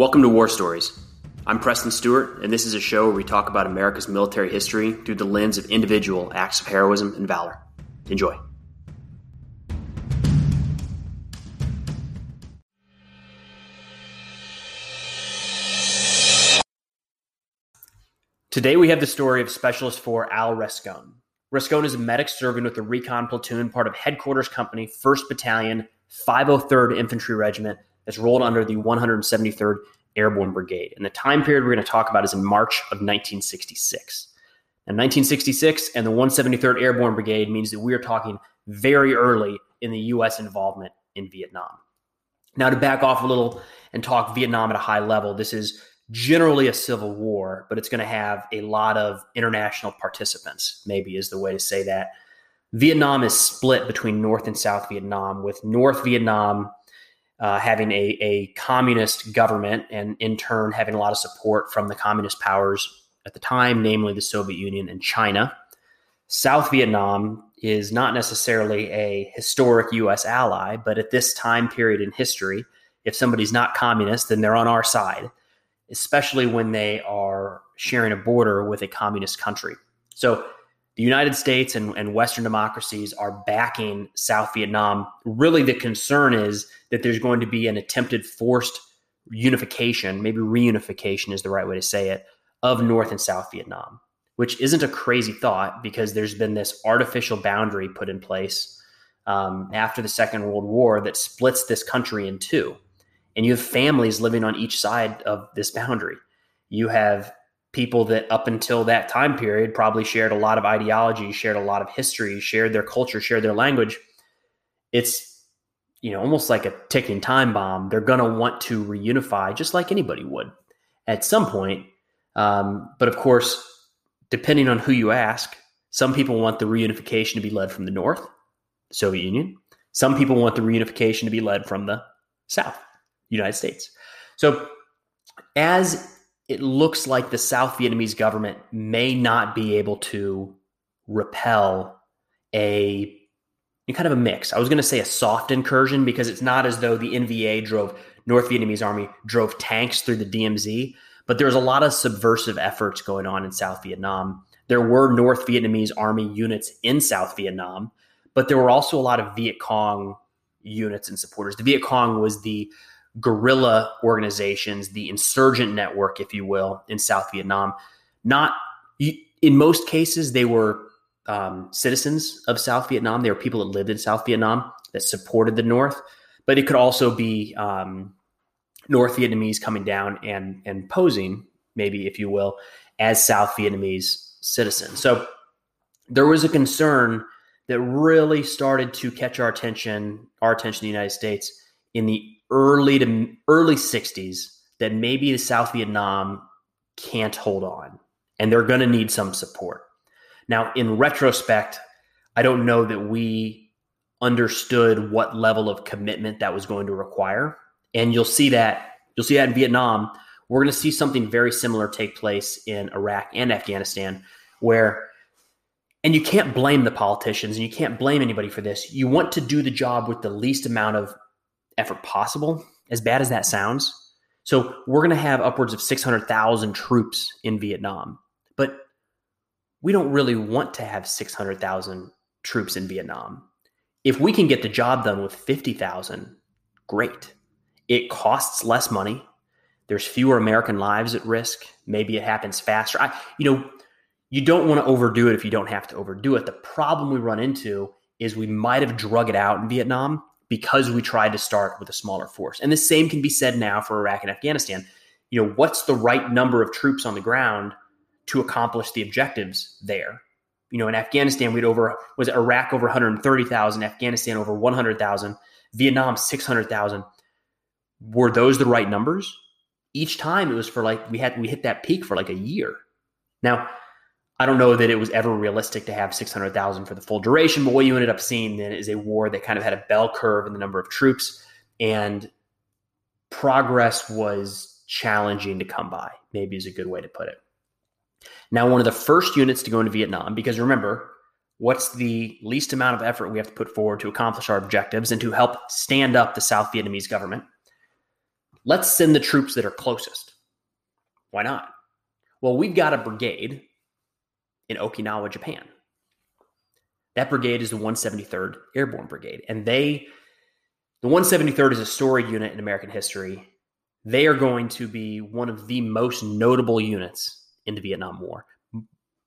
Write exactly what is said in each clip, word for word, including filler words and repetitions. Welcome to War Stories. I'm Preston Stewart, and this is a show where we talk about America's military history through the lens of individual acts of heroism and valor. Enjoy. Today we have the story of Specialist four Al Rascon. Rascon is a medic serving with the Recon Platoon, part of Headquarters Company, first Battalion, five oh third Infantry Regiment, that's rolled under the one hundred seventy-third Airborne Brigade. And the time period we're going to talk about is in March of nineteen sixty-six. And nineteen sixty-six and the one hundred seventy-third Airborne Brigade means that we are talking very early in the U S involvement in Vietnam. Now, to back off a little and talk Vietnam at a high level, this is generally a civil war, but it's going to have a lot of international participants, maybe is the way to say that. Vietnam is split between North and South Vietnam, with North Vietnam Uh, having a, a communist government and in turn having a lot of support from the communist powers at the time, namely the Soviet Union and China. South Vietnam is not necessarily a historic U S ally, but at this time period in history, if somebody's not communist, then they're on our side, especially when they are sharing a border with a communist country. So the United States and, and Western democracies are backing South Vietnam. Really, the concern is that there's going to be an attempted forced unification, maybe reunification is the right way to say it, of North and South Vietnam, which isn't a crazy thought because there's been this artificial boundary put in place um, after the Second World War that splits this country in two. And you have families living on each side of this boundary. You have people that up until that time period probably shared a lot of ideology, shared a lot of history, shared their culture, shared their language. It's, you know, almost like a ticking time bomb. They're going to want to reunify just like anybody would at some point. Um, but of course, depending on who you ask, some people want the reunification to be led from the North, Soviet Union. Some people want the reunification to be led from the South, United States. So as it looks like the South Vietnamese government may not be able to repel a kind of a mix. I was going to say a soft incursion because it's not as though the N V A drove, North Vietnamese Army drove tanks through the D M Z, but there's a lot of subversive efforts going on in South Vietnam. There were North Vietnamese Army units in South Vietnam, but there were also a lot of Viet Cong units and supporters. The Viet Cong was the guerrilla organizations, the insurgent network, if you will, in South Vietnam. Not in most cases, they were um, citizens of South Vietnam. They were people that lived in South Vietnam that supported the North, but it could also be um, North Vietnamese coming down and and posing, maybe, if you will, as South Vietnamese citizens. So there was a concern that really started to catch our attention, our attention, in the United States in the early to early sixties that maybe the South Vietnam can't hold on and they're going to need some support. Now, in retrospect, I don't know that we understood what level of commitment that was going to require. And you'll see that you'll see that in Vietnam. We're going to see something very similar take place in Iraq and Afghanistan where, and you can't blame the politicians and you can't blame anybody for this. You want to do the job with the least amount of effort possible, as bad as that sounds. So we're going to have upwards of six hundred thousand troops in Vietnam, but we don't really want to have six hundred thousand troops in Vietnam. If we can get the job done with fifty thousand, great. It costs less money. There's fewer American lives at risk. Maybe it happens faster. I, you know, you don't want to overdo it if you don't have to overdo it. The problem we run into is we might have drug it out in Vietnam because we tried to start with a smaller force. And the same can be said now for Iraq and Afghanistan. You know, what's the right number of troops on the ground to accomplish the objectives there? You know, in Afghanistan, we'd over, was Iraq over one hundred thirty thousand, Afghanistan over one hundred thousand, Vietnam six hundred thousand. Were those the right numbers? Each time it was for like, we had, we hit that peak for like a year. Now, I don't know that it was ever realistic to have six hundred thousand for the full duration, but what you ended up seeing then is a war that kind of had a bell curve in the number of troops, and progress was challenging to come by, maybe is a good way to put it. Now, one of the first units to go into Vietnam, because remember, what's the least amount of effort we have to put forward to accomplish our objectives and to help stand up the South Vietnamese government? let's send the troops that are closest. Why not? Well, we've got a brigade in Okinawa, Japan. That brigade is the one seventy-third Airborne Brigade. And they, the one seventy-third is a storied unit in American history. They are going to be one of the most notable units in the Vietnam War,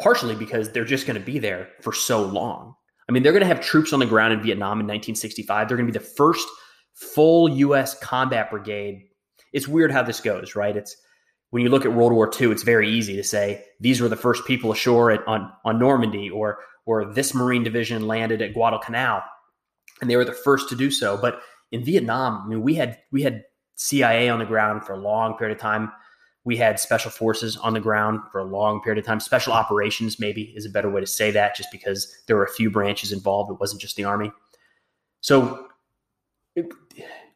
partially because they're just going to be there for so long. I mean, they're going to have troops on the ground in Vietnam in nineteen sixty-five. They're going to be the first full U S combat brigade. It's weird how this goes, right? It's when you look at World War Two, it's very easy to say these were the first people ashore at, on, on Normandy, or or this Marine division landed at Guadalcanal, and they were the first to do so. But in Vietnam, I mean, we had we had C I A on the ground for a long period of time. We had special forces on the ground for a long period of time. Special operations maybe is a better way to say that, just because there were a few branches involved. It wasn't just the Army. So it,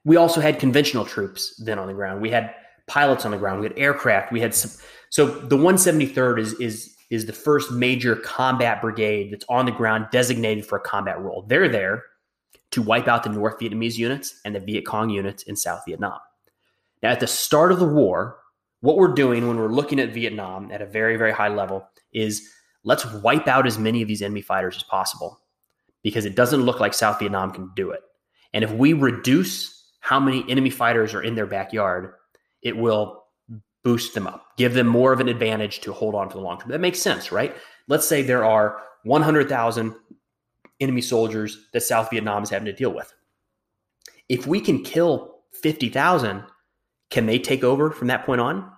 we also had conventional troops then on the ground. We had pilots on the ground. We had aircraft. We had some, so the one seventy-third is is is the first major combat brigade that's on the ground designated for a combat role. They're there to wipe out the North Vietnamese units and the Viet Cong units in South Vietnam. Now, at the start of the war, what we're doing when we're looking at Vietnam at a very, very high level is let's wipe out as many of these enemy fighters as possible, because it doesn't look like South Vietnam can do it. And if we reduce how many enemy fighters are in their backyard, it will boost them up, give them more of an advantage to hold on for the long term. That makes sense, right? Let's say there are one hundred thousand enemy soldiers that South Vietnam is having to deal with. If we can kill fifty thousand, can they take over from that point on?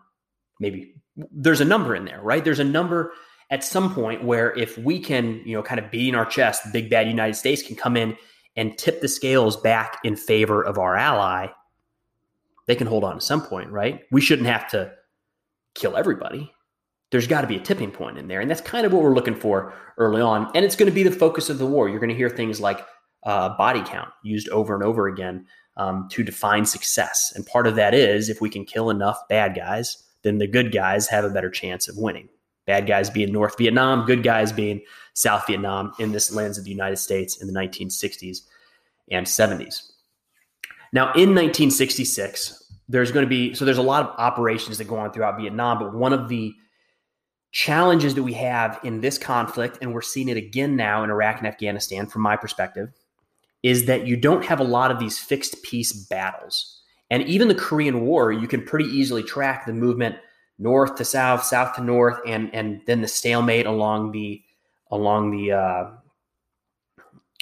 Maybe. There's a number in there, right? There's a number at some point where if we can, you know, kind of beat in our chest, the big bad United States can come in and tip the scales back in favor of our ally. They can hold on at some point, right? We shouldn't have to kill everybody. There's got to be a tipping point in there. And that's kind of what we're looking for early on. And it's going to be the focus of the war. You're going to hear things like uh, body count used over and over again um, to define success. And part of that is if we can kill enough bad guys, then the good guys have a better chance of winning. Bad guys being North Vietnam, good guys being South Vietnam in this lens of the United States in the nineteen sixties and seventies. Now, in nineteen sixty-six, there's going to be, so there's a lot of operations that go on throughout Vietnam, but one of the challenges that we have in this conflict, and we're seeing it again now in Iraq and Afghanistan from my perspective, is that you don't have a lot of these fixed piece battles. And even the Korean War, you can pretty easily track the movement north to south, south to north, and and then the stalemate along the, along the, uh,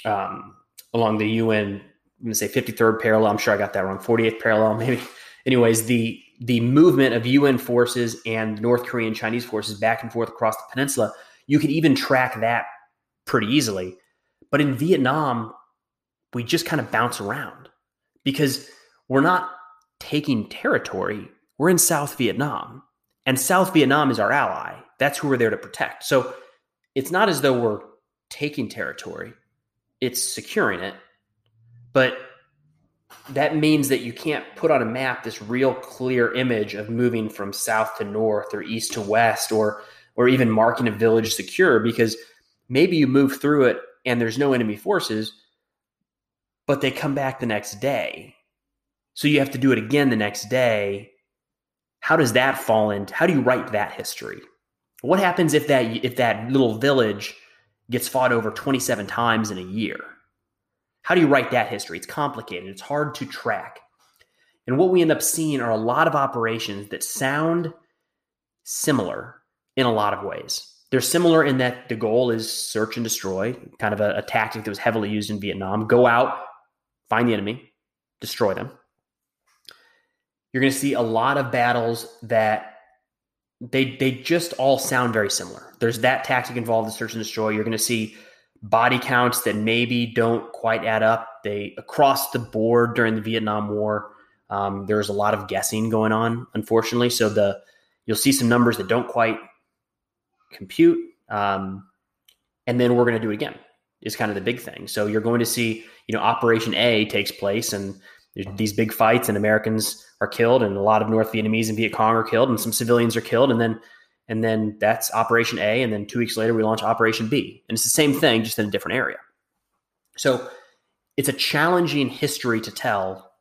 um, along the U N, I'm going to say fifty-third parallel. I'm sure I got that wrong. forty-eighth parallel, maybe. Anyways, the the movement of U N forces and North Korean Chinese forces back and forth across the peninsula, you can even track that pretty easily. But in Vietnam, we just kind of bounce around because we're not taking territory. We're in South Vietnam, and South Vietnam is our ally. That's who we're there to protect. So it's not as though we're taking territory. It's securing it. But that means that you can't put on a map this real clear image of moving from south to north or east to west, or or even marking a village secure, because maybe you move through it and there's no enemy forces, but they come back the next day. So you have to do it again the next day. How does that fall into, how do you write that history? What happens if that if that little village gets fought over twenty-seven times in a year? How do you write that history? It's complicated. It's hard to track. And what we end up seeing are a lot of operations that sound similar in a lot of ways. They're similar in that the goal is search and destroy, kind of a, a tactic that was heavily used in Vietnam. Go out, find the enemy, destroy them. You're going to see a lot of battles that they, they just all sound very similar. There's that tactic involved in search and destroy. You're going to see body counts that maybe don't quite add up. They across the board during the Vietnam War, um, there's a lot of guessing going on, unfortunately. So the you'll see some numbers that don't quite compute. Um, and then we're going to do it again is kind of the big thing. So you're going to see, you know, Operation A takes place and there's these big fights and Americans are killed and a lot of North Vietnamese and Viet Cong are killed and some civilians are killed. And then And then that's Operation A. And then two weeks later, we launch Operation B. And it's the same thing, just in a different area. So it's a challenging history to tell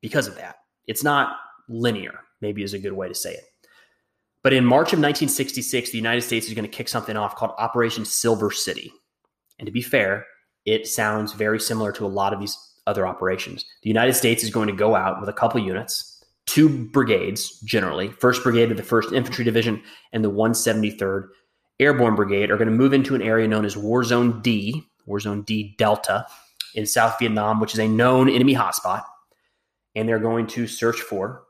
because of that. It's not linear, maybe is a good way to say it. But in March of nineteen sixty-six, the United States is going to kick something off called Operation Silver City. And to be fair, it sounds very similar to a lot of these other operations. The United States is going to go out with a couple units, two brigades generally, first Brigade of the first Infantry Division and the one hundred seventy-third Airborne Brigade are going to move into an area known as War Zone D, War Zone D Delta in South Vietnam, which is a known enemy hotspot. And they're going to search for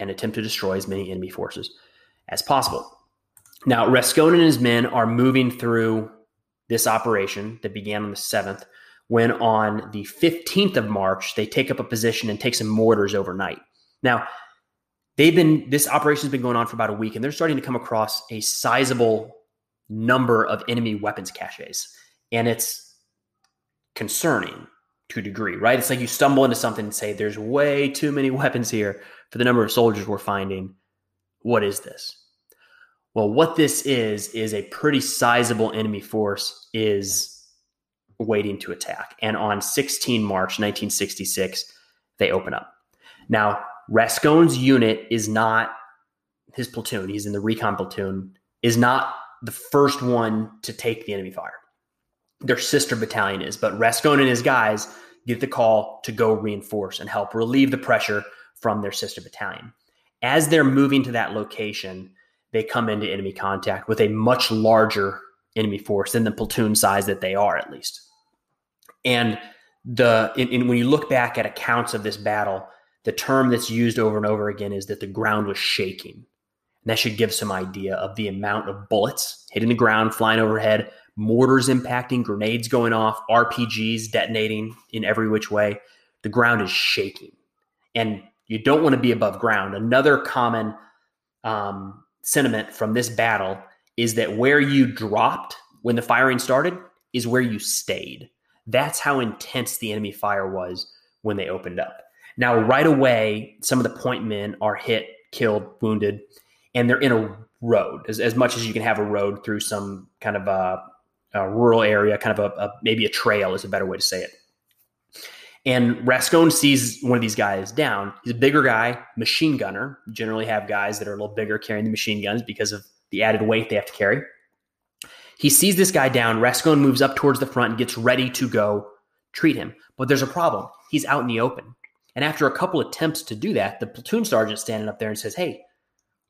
and attempt to destroy as many enemy forces as possible. Now, Rascon and his men are moving through this operation that began on the seventh, when on the fifteenth of March, they take up a position and take some mortars overnight. Now, they've been this operation has been going on for about a week, and they're starting to come across a sizable number of enemy weapons caches, and it's concerning to a degree, right? It's like you stumble into something and say, there's way too many weapons here for the number of soldiers we're finding. What is this? Well, what this is, is a pretty sizable enemy force is waiting to attack. And on sixteenth of March, nineteen sixty-six, they open up. Now, Rascon's unit is not his platoon. He's in the Recon Platoon, is not the first one to take the enemy fire. Their sister battalion is, but Rascon and his guys get the call to go reinforce and help relieve the pressure from their sister battalion. As they're moving to that location, they come into enemy contact with a much larger enemy force than the platoon size that they are, at least. And the and, and when you look back at accounts of this battle, the term that's used over and over again is that the ground was shaking. And that should give some idea of the amount of bullets hitting the ground, flying overhead, mortars impacting, grenades going off, R P Gs detonating in every which way. The ground is shaking, and you don't want to be above ground. Another common um, sentiment from this battle is that where you dropped when the firing started is where you stayed. That's how intense the enemy fire was when they opened up. Now, right away, some of the point men are hit, killed, wounded, and they're in a road, as, as much as you can have a road through some kind of a, a rural area, kind of a, a maybe a trail is a better way to say it. And Rascon sees one of these guys down. He's a bigger guy, machine gunner. You generally have guys that are a little bigger carrying the machine guns because of the added weight they have to carry. He sees this guy down. Rascon moves up towards the front and gets ready to go treat him. But there's a problem. He's out in the open. And after a couple attempts to do that, the platoon sergeant's standing up there and says, hey,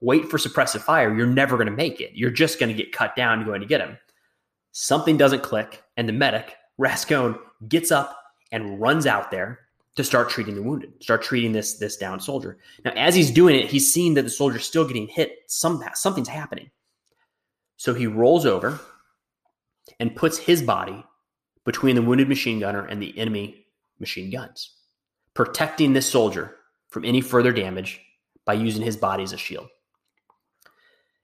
wait for suppressive fire. You're never going to make it. You're just going to get cut down going to get him. Something doesn't click, and the medic, Rascon, gets up and runs out there to start treating the wounded, start treating this, this downed soldier. Now, as he's doing it, he's seeing that the soldier's still getting hit. Somehow, something's happening. So he rolls over and puts his body between the wounded machine gunner and the enemy machine guns, protecting this soldier from any further damage by using his body as a shield.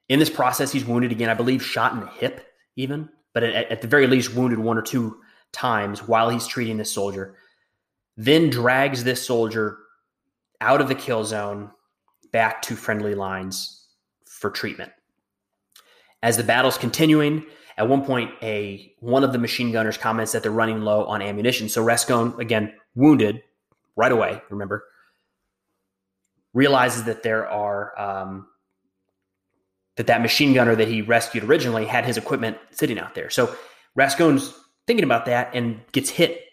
In this process, he's wounded again, I believe shot in the hip even, but at, at the very least wounded one or two times while he's treating this soldier, then drags this soldier out of the kill zone back to friendly lines for treatment. As the battle's continuing, at one point, a one of the machine gunners comments that they're running low on ammunition. So Rascon, again, wounded right away, remember, realizes that there are... Um, that that machine gunner that he rescued originally had his equipment sitting out there. So Rascon's thinking about that and gets hit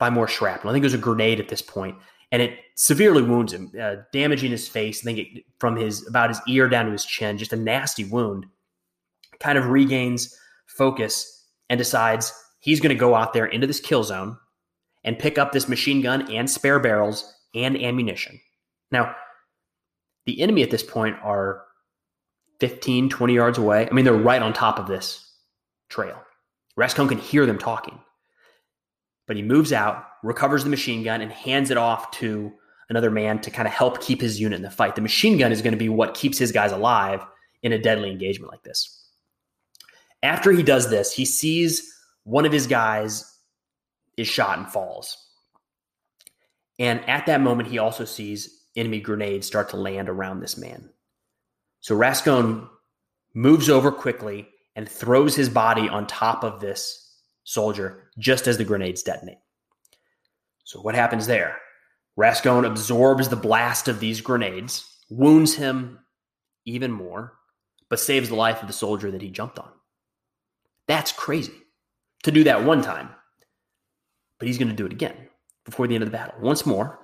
by more shrapnel. I think it was a grenade at this point, and it severely wounds him, uh, damaging his face. I think it, from his about his ear down to his chin, just a nasty wound. Kind of regains focus and decides he's going to go out there into this kill zone and pick up this machine gun and spare barrels and ammunition. Now, the enemy at this point are fifteen, twenty yards away. I mean, they're right on top of this trail. Rascon can hear them talking. But he moves out, recovers the machine gun, and hands it off to another man to kind of help keep his unit in the fight. The machine gun is going to be what keeps his guys alive in a deadly engagement like this. After he does this, he sees one of his guys is shot and falls. And at that moment, he also sees enemy grenades start to land around this man. So Rascon moves over quickly and throws his body on top of this soldier just as the grenades detonate. So what happens there? Rascon absorbs the blast of these grenades, wounds him even more, but saves the life of the soldier that he jumped on. That's crazy to do that one time, but he's going to do it again before the end of the battle. Once more,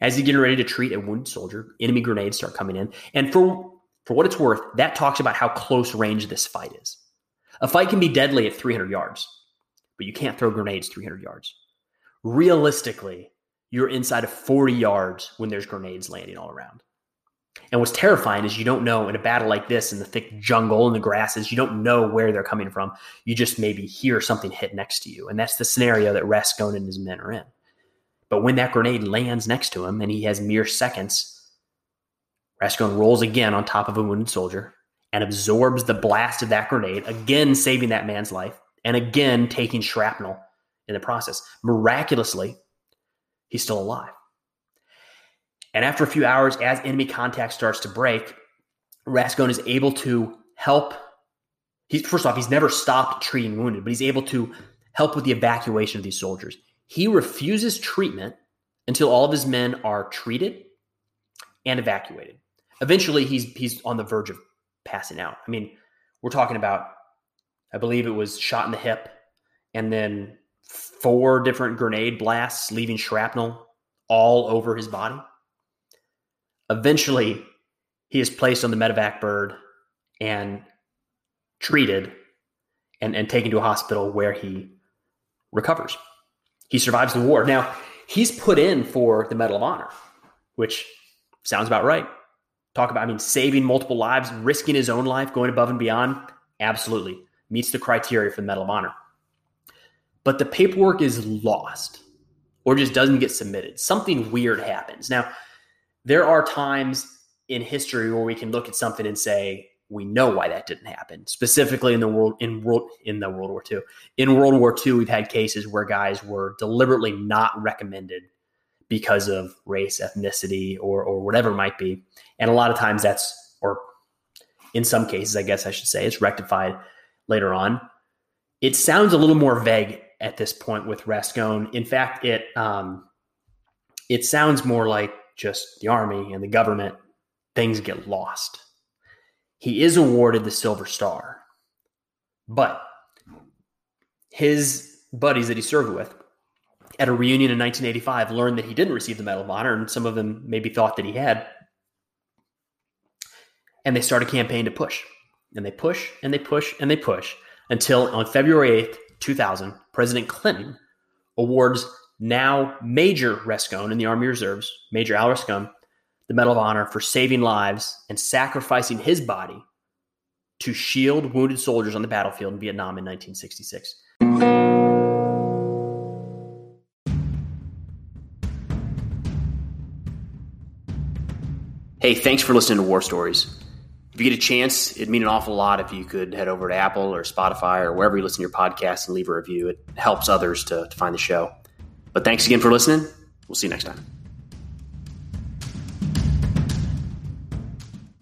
as he's getting ready to treat a wounded soldier, enemy grenades start coming in. And for, for what it's worth, that talks about how close range this fight is. A fight can be deadly at three hundred yards, but you can't throw grenades three hundred yards. Realistically, you're inside of forty yards when there's grenades landing all around. And what's terrifying is you don't know in a battle like this, in the thick jungle and the grasses, you don't know where they're coming from. You just maybe hear something hit next to you. And that's the scenario that Rascon and his men are in. But when that grenade lands next to him and he has mere seconds, Rascon rolls again on top of a wounded soldier and absorbs the blast of that grenade, again saving that man's life and again taking shrapnel in the process. Miraculously, he's still alive. And after a few hours, as enemy contact starts to break, Rascon is able to help. He's, first off, he's never stopped treating wounded, but he's able to help with the evacuation of these soldiers. He refuses treatment until all of his men are treated and evacuated. Eventually, he's he's on the verge of passing out. I mean, we're talking about, I believe it was shot in the hip, and then four different grenade blasts, leaving shrapnel all over his body. Eventually, he is placed on the medevac bird and treated and, and taken to a hospital where he recovers. He survives the war. Now, he's put in for the Medal of Honor, which sounds about right. Talk about, I mean, saving multiple lives, risking his own life, going above and beyond. Absolutely. Meets the criteria for the Medal of Honor. But the paperwork is lost or just doesn't get submitted. Something weird happens. Now, there are times in history where we can look at something and say, we know why that didn't happen. Specifically in the world, in world, in the World War Two, in World War Two, we've had cases where guys were deliberately not recommended because of race, ethnicity, or, or whatever it might be. And a lot of times that's, or in some cases, I guess I should say, it's rectified later on. It sounds a little more vague at this point with Rascon. In fact, it, um, it sounds more like just the Army and the government, things get lost. He is awarded the Silver Star, but his buddies that he served with at a reunion in nineteen eighty-five learned that he didn't receive the Medal of Honor, and some of them maybe thought that he had. And they start a campaign to push, and they push, and they push, and they push, until on February eighth, two thousand, President Clinton awards now Major Rascon in the Army Reserves, Major Al Rascon, the Medal of Honor for saving lives and sacrificing his body to shield wounded soldiers on the battlefield in Vietnam in nineteen sixty-six. Hey, thanks for listening to War Stories. If you get a chance, it'd mean an awful lot if you could head over to Apple or Spotify or wherever you listen to your podcast and leave a review. It helps others to, to find the show. But thanks again for listening. We'll see you next time.